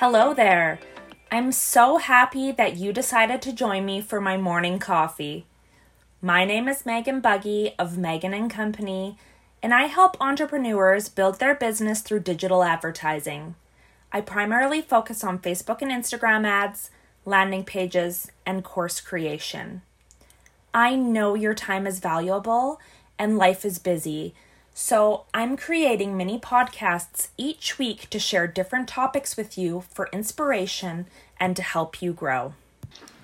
Hello there. I'm so happy that you decided to join me for my morning coffee. My name is Megan Bugge of Megan & Company, and I help entrepreneurs build their business through digital advertising. I primarily focus on Facebook and Instagram ads, landing pages, and course creation. I know your time is valuable and life is busy, so I'm creating mini podcasts each week to share different topics with you for inspiration and to help you grow.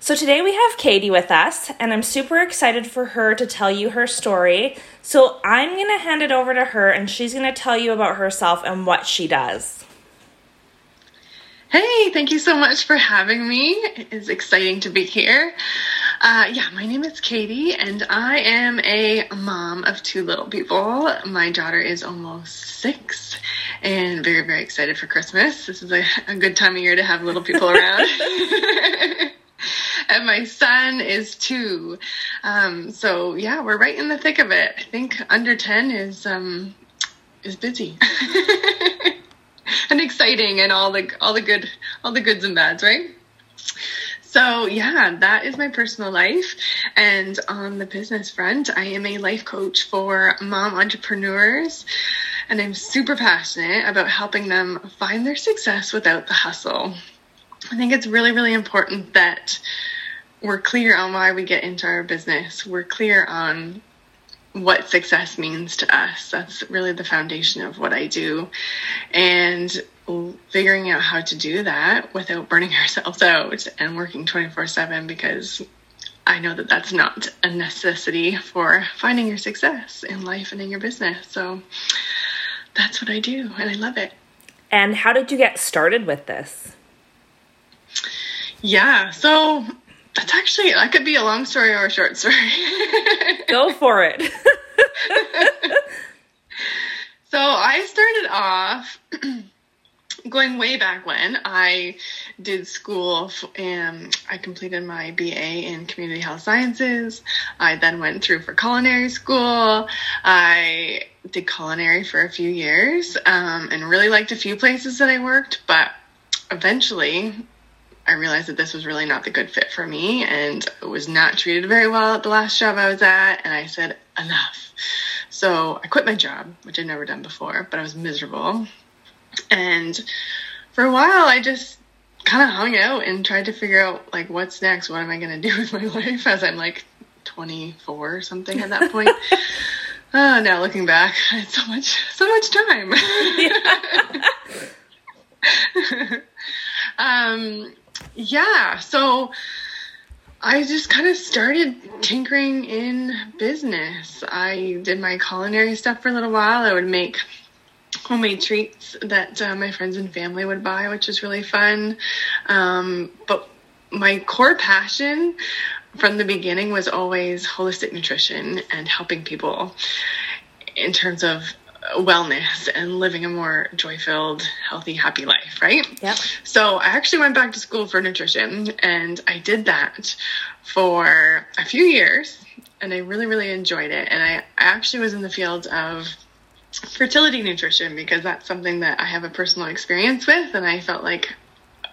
So today we have Katie with us, and I'm super excited for her to tell you her story. So I'm going to hand it over to her, and she's going to tell you about herself and what she does. Hey, thank you so much for having me. It is exciting to be here. My name is Katie, and I am a mom of two little people. My daughter is almost 6 and very, very excited for Christmas. This is a good time of year to have little people around. And my son is 2. We're right in the thick of it. I think under 10 is busy. And exciting, and all the goods and bads, right? So yeah, that is my personal life. And on the business front, I am a life coach for mom entrepreneurs, and I'm super passionate about helping them find their success without the hustle. I think it's really, really important that we're clear on why we get into our business. We're clear on what success means to us. That's really the foundation of what I do. And figuring out how to do that without burning ourselves out and working 24/7, because I know that that's not a necessity for finding your success in life and in your business. So that's what I do, and I love it. And how did you get started with this? Yeah, so that's actually, that could be a long story or a short story. Go for it. So I started off going way back when I did school, and I completed my BA in Community Health Sciences. I then went through for culinary school. I did culinary for a few years and really liked a few places that I worked, but eventually I realized that this was really not the good fit for me, and was not treated very well at the last job I was at, and I said, enough. So I quit my job, which I'd never done before, but I was miserable. And for a while, I just kind of hung out and tried to figure out, like, what's next? What am I going to do with my life, as I'm, like, 24 or something at that point? Oh, now looking back, I had so much time. So I just kind of started tinkering in business. I did my culinary stuff for a little while. I would make homemade treats that my friends and family would buy, which was really fun. But my core passion from the beginning was always holistic nutrition and helping people in terms of wellness and living a more joy-filled, healthy, happy life, right? Yep. So I actually went back to school for nutrition, and I did that for a few years, and I really, really enjoyed it. And I actually was in the field of fertility nutrition, because that's something that I have a personal experience with, and I felt like,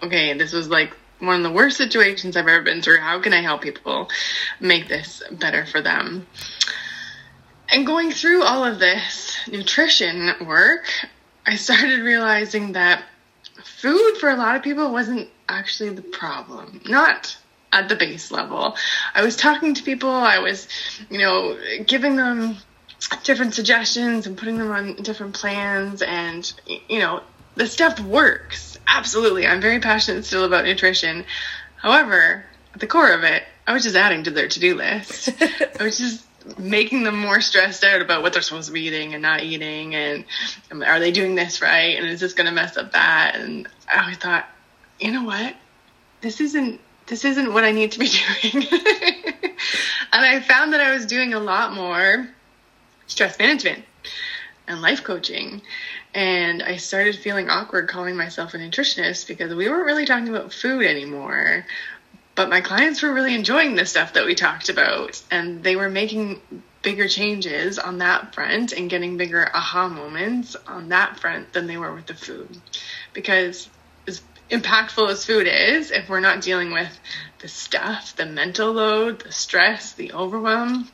okay, this was like one of the worst situations I've ever been through. How can I help people make this better for them? And going through all of this nutrition work, I started realizing that food for a lot of people wasn't actually the problem, not at the base level. I was talking to people, I was, giving them different suggestions and putting them on different plans, and, the stuff works. Absolutely. I'm very passionate still about nutrition. However, at the core of it, I was just adding to their to-do list. I was just making them more stressed out about what they're supposed to be eating and not eating, and are they doing this right, and is this going to mess up that? And I thought, you know what, this isn't what I need to be doing. And I found that I was doing a lot more stress management and life coaching, and I started feeling awkward calling myself a nutritionist, because we weren't really talking about food anymore. But my clients were really enjoying the stuff that we talked about, and they were making bigger changes on that front and getting bigger aha moments on that front than they were with the food. Because impactful as food is, if we're not dealing with the stuff, the mental load, the stress, the overwhelm,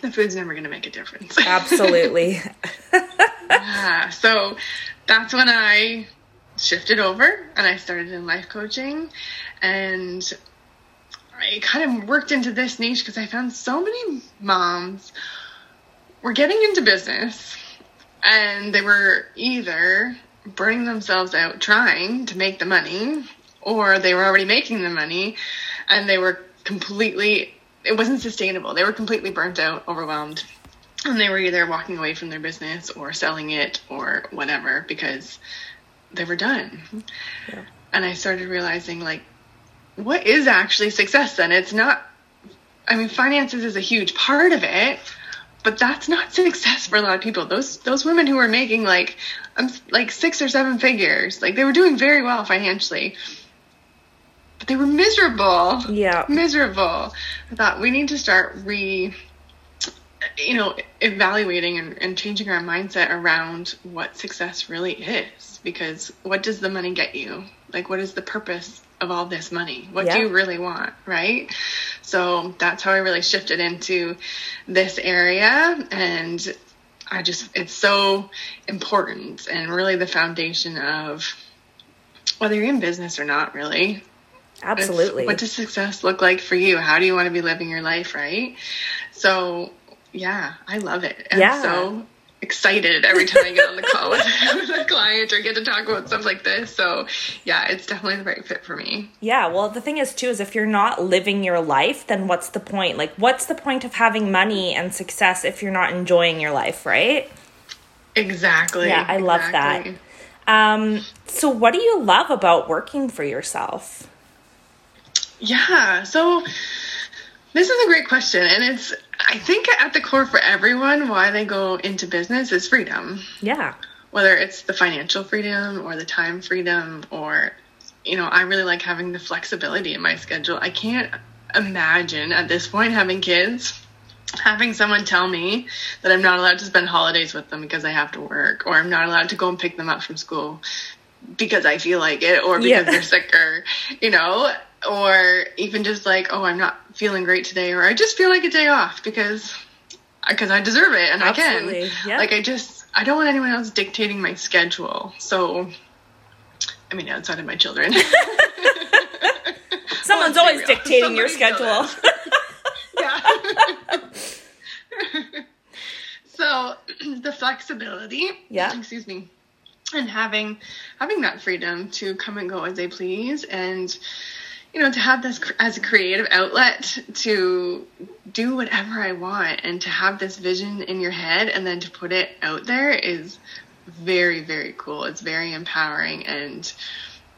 the food's never going to make a difference. Absolutely. Yeah, so that's when I shifted over and I started in life coaching, and I kind of worked into this niche because I found so many moms were getting into business and they were either burning themselves out trying to make the money, or they were already making the money and they were completely, it wasn't sustainable. They were completely burnt out, overwhelmed, and they were either walking away from their business or selling it or whatever because they were done. Yeah. And I started realizing, like, what is actually success then? It's not, I mean, finances is a huge part of it, but that's not success for a lot of people. Those women who were making like 6 or 7 figures, like they were doing very well financially, but they were miserable. Yeah. Miserable. I thought we need to start evaluating and changing our mindset around what success really is, because what does the money get you? Like, what is the purpose of all this money? What do you really want? Right? So that's how I really shifted into this area. And it's so important, and really the foundation of whether you're in business or not, really. Absolutely. What does success look like for you? How do you want to be living your life? Right? So yeah, I love it. And so excited every time I get on the call with a client or get to talk about stuff like this. So yeah, it's definitely the right fit for me. Yeah. Well, the thing is too, is if you're not living your life, then what's the point? Like, what's the point of having money and success if you're not enjoying your life, right? Exactly. Yeah, I love that. So what do you love about working for yourself? Yeah. So this is a great question. And it's, I think at the core for everyone, why they go into business is freedom. Yeah. Whether it's the financial freedom or the time freedom, or, I really like having the flexibility in my schedule. I can't imagine at this point, having kids, having someone tell me that I'm not allowed to spend holidays with them because I have to work, or I'm not allowed to go and pick them up from school because I feel like it, or because they're sick, or, or even just like, oh, I'm not feeling great today, or I just feel like a day off because I deserve it and absolutely. I can. Yep. Like, I don't want anyone else dictating my schedule. So, I mean, outside of my children. Someone's always dictating your schedule. Yeah. So, the flexibility. Yeah. Excuse me. And having that freedom to come and go as they please, and to have this as a creative outlet to do whatever I want, and to have this vision in your head and then to put it out there is very, very cool. It's very empowering, and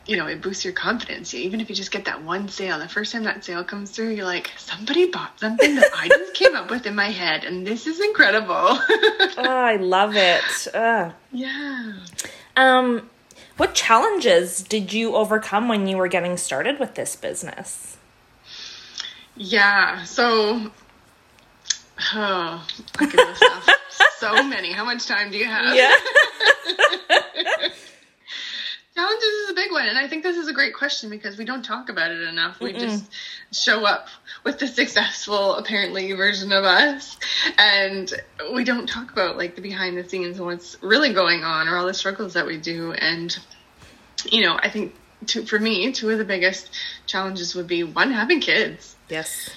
it boosts your confidence. Even if you just get that one sale, the first time that sale comes through, you're like, somebody bought something that I just came up with in my head, and this is incredible. Oh, I love it. Yeah. What challenges did you overcome when you were getting started with this business? Yeah, so I could list off so many. How much time do you have? Yeah. Challenges is a big one, and I think this is a great question because we don't talk about it enough. Mm-mm. We just show up with the successful, apparently, version of us, and we don't talk about, like, the behind the scenes and what's really going on, or all the struggles that we do. And I think for me, two of the biggest challenges would be, one, having kids. Yes,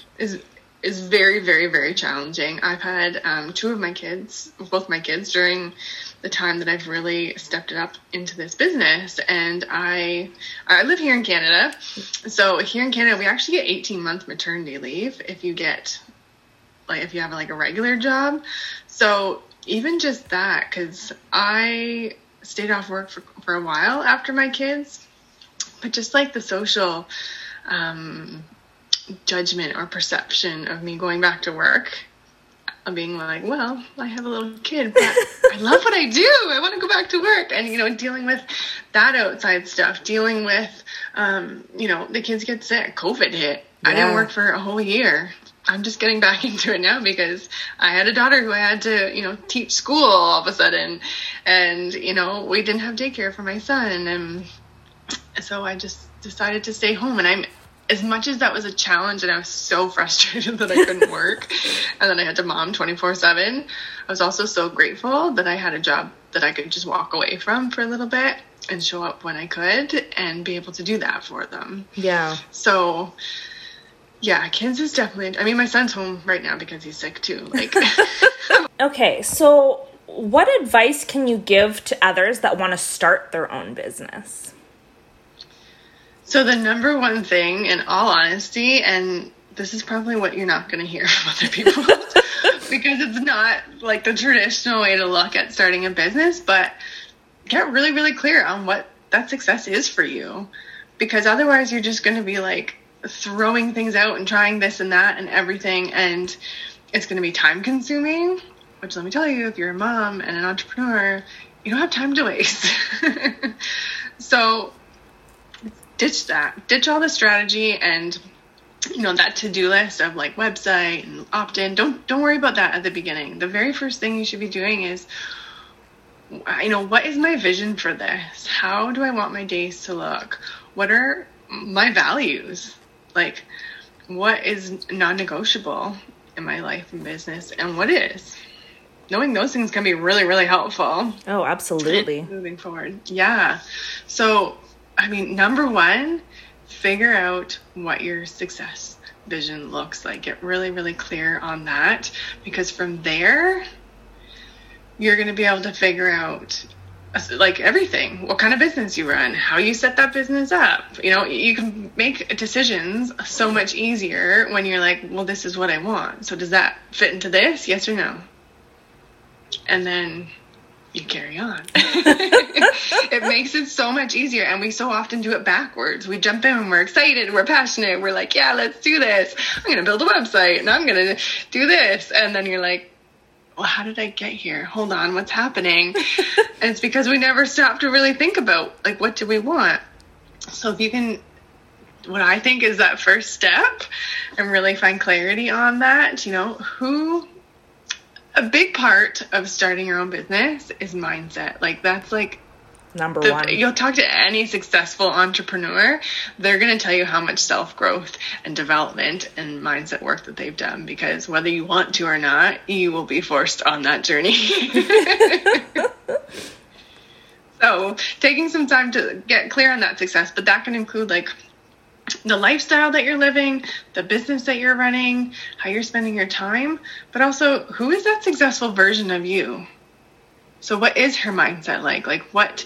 is very, very, very challenging. I've had both my kids during the time that I've really stepped it up into this business. And I live here in Canada. So here in Canada, we actually get 18-month maternity leave if you have like a regular job. So even just that, cause I stayed off work for a while after my kids, but just like the social, judgment or perception of me going back to work, of being like, well, I have a little kid, but I love what I do. I want to go back to work. And, dealing with that outside stuff, dealing with, the kids get sick, COVID hit. Yeah. I didn't work for a whole year. I'm just getting back into it now because I had a daughter who I had to, teach school all of a sudden. And, we didn't have daycare for my son, and So I just decided to stay home, and I'm, as much as that was a challenge and I was so frustrated that I couldn't work and that I had to mom 24/7, I was also so grateful that I had a job that I could just walk away from for a little bit and show up when I could and be able to do that for them. Yeah. So yeah, kids is definitely, I mean, my son's home right now because he's sick too. Like, okay. So what advice can you give to others that want to start their own business? So the number one thing, in all honesty, and this is probably what you're not going to hear from other people because it's not like the traditional way to look at starting a business, but get really, really clear on what that success is for you, because otherwise you're just going to be like throwing things out and trying this and that and everything, and it's going to be time consuming, which, let me tell you, if you're a mom and an entrepreneur, you don't have time to waste. So ditch that. Ditch all the strategy and, you know, that to-do list of like website and opt-in. Don't worry about that at the beginning. The very first thing you should be doing is, you know, what is my vision for this? How do I want my days to look? What are my values? Like, what is non-negotiable in my life and business, and what is? Knowing those things can be really, really helpful. Oh, absolutely. Moving forward. Yeah. So, I mean, number one, figure out what your success vision looks like. Get really, really clear on that, because from there, you're going to be able to figure out like everything, what kind of business you run, how you set that business up. You know, you can make decisions so much easier when you're like, well, this is what I want. So does that fit into this? Yes or no? And then you carry on. It makes it so much easier. And we so often do it backwards. We jump in and we're excited. We're passionate. We're like, yeah, let's do this. I'm going to build a website and I'm going to do this. And then you're like, well, how did I get here? Hold on, what's happening? And it's because we never stopped to really think about, like, what do we want? So if you can, what I think is that first step, and really find clarity on that, you know, a big part of starting your own business is mindset. Like, that's like number one. You'll talk to any successful entrepreneur, they're going to tell you how much self-growth and development and mindset work that they've done, because whether you want to or not, you will be forced on that journey. So taking some time to get clear on that success, but that can include like the lifestyle that you're living, the business that you're running, how you're spending your time, but also who is that successful version of you? So what is her mindset like? Like, what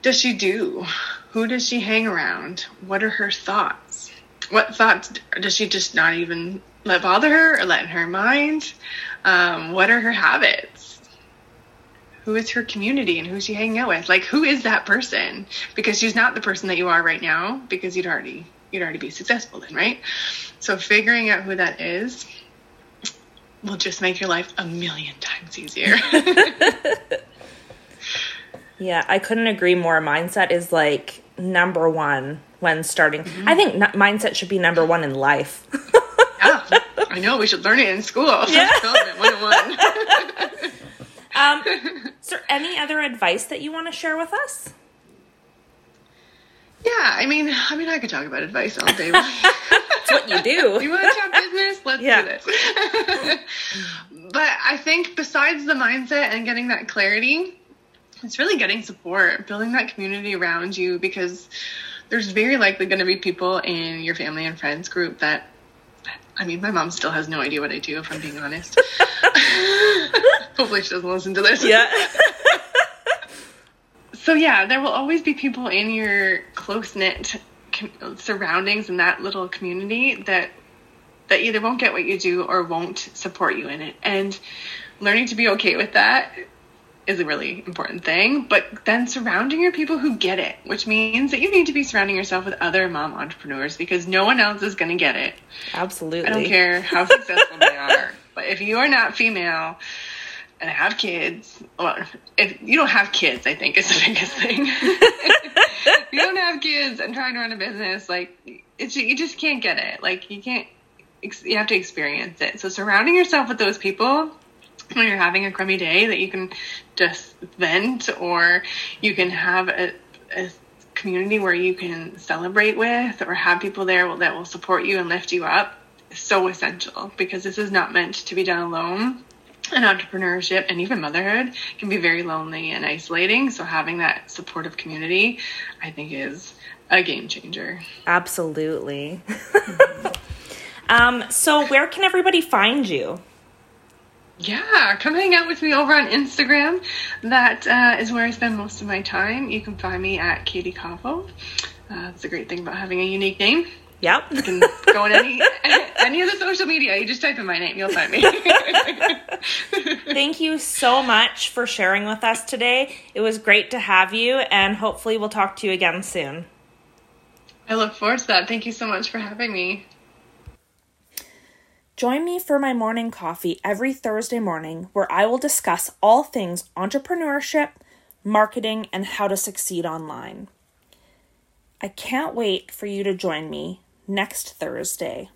does she do? Who does she hang around? What are her thoughts? What thoughts does she just not even let bother her or let in her mind? What are her habits? Who is her community and who is she hanging out with? Like, who is that person? Because she's not the person that you are right now, because you'd already be successful then, right? So figuring out who that is will just make your life a million times easier. Yeah, I couldn't agree more. Mindset is like number one when starting. Mm-hmm. I think mindset should be number one in life. Yeah, I know. We should learn it in school. Yeah. Development 101. Is there any other advice that you want to share with us? Yeah, I mean, I could talk about advice all day. It's what you do. You want to talk business? Let's do this. But I think besides the mindset and getting that clarity, it's really getting support, building that community around you, because there's very likely going to be people in your family and friends group that, I mean, my mom still has no idea what I do, if I'm being honest. Hopefully she doesn't listen to this. Yeah. So yeah, there will always be people in your close-knit surroundings and that little community that either won't get what you do or won't support you in it. And learning to be okay with that is a really important thing. But then surrounding your people who get it, which means that you need to be surrounding yourself with other mom entrepreneurs, because no one else is going to get it. Absolutely. I don't care how successful they are. But if you are not female and have kids, well, if you don't have kids, I think is the biggest thing. If you don't have kids and trying to run a business, like, it's, you just can't get it. Like, you have to experience it. So surrounding yourself with those people when you're having a crummy day that you can just vent, or you can have a community where you can celebrate with or have people there that will support you and lift you up is so essential, because this is not meant to be done alone. And entrepreneurship and even motherhood can be very lonely and isolating. So having that supportive community, I think, is a game changer. Absolutely. So where can everybody find you? Yeah, come hang out with me over on Instagram. That is where I spend most of my time. You can find me at Katie Kahvo. That's a great thing about having a unique name. Yep. You can go on any of the social media. You just type in my name, you'll find me. Thank you so much for sharing with us today. It was great to have you, and hopefully we'll talk to you again soon. I look forward to that. Thank you so much for having me. Join me for my morning coffee every Thursday morning, where I will discuss all things entrepreneurship, marketing, and how to succeed online. I can't wait for you to join me next Thursday.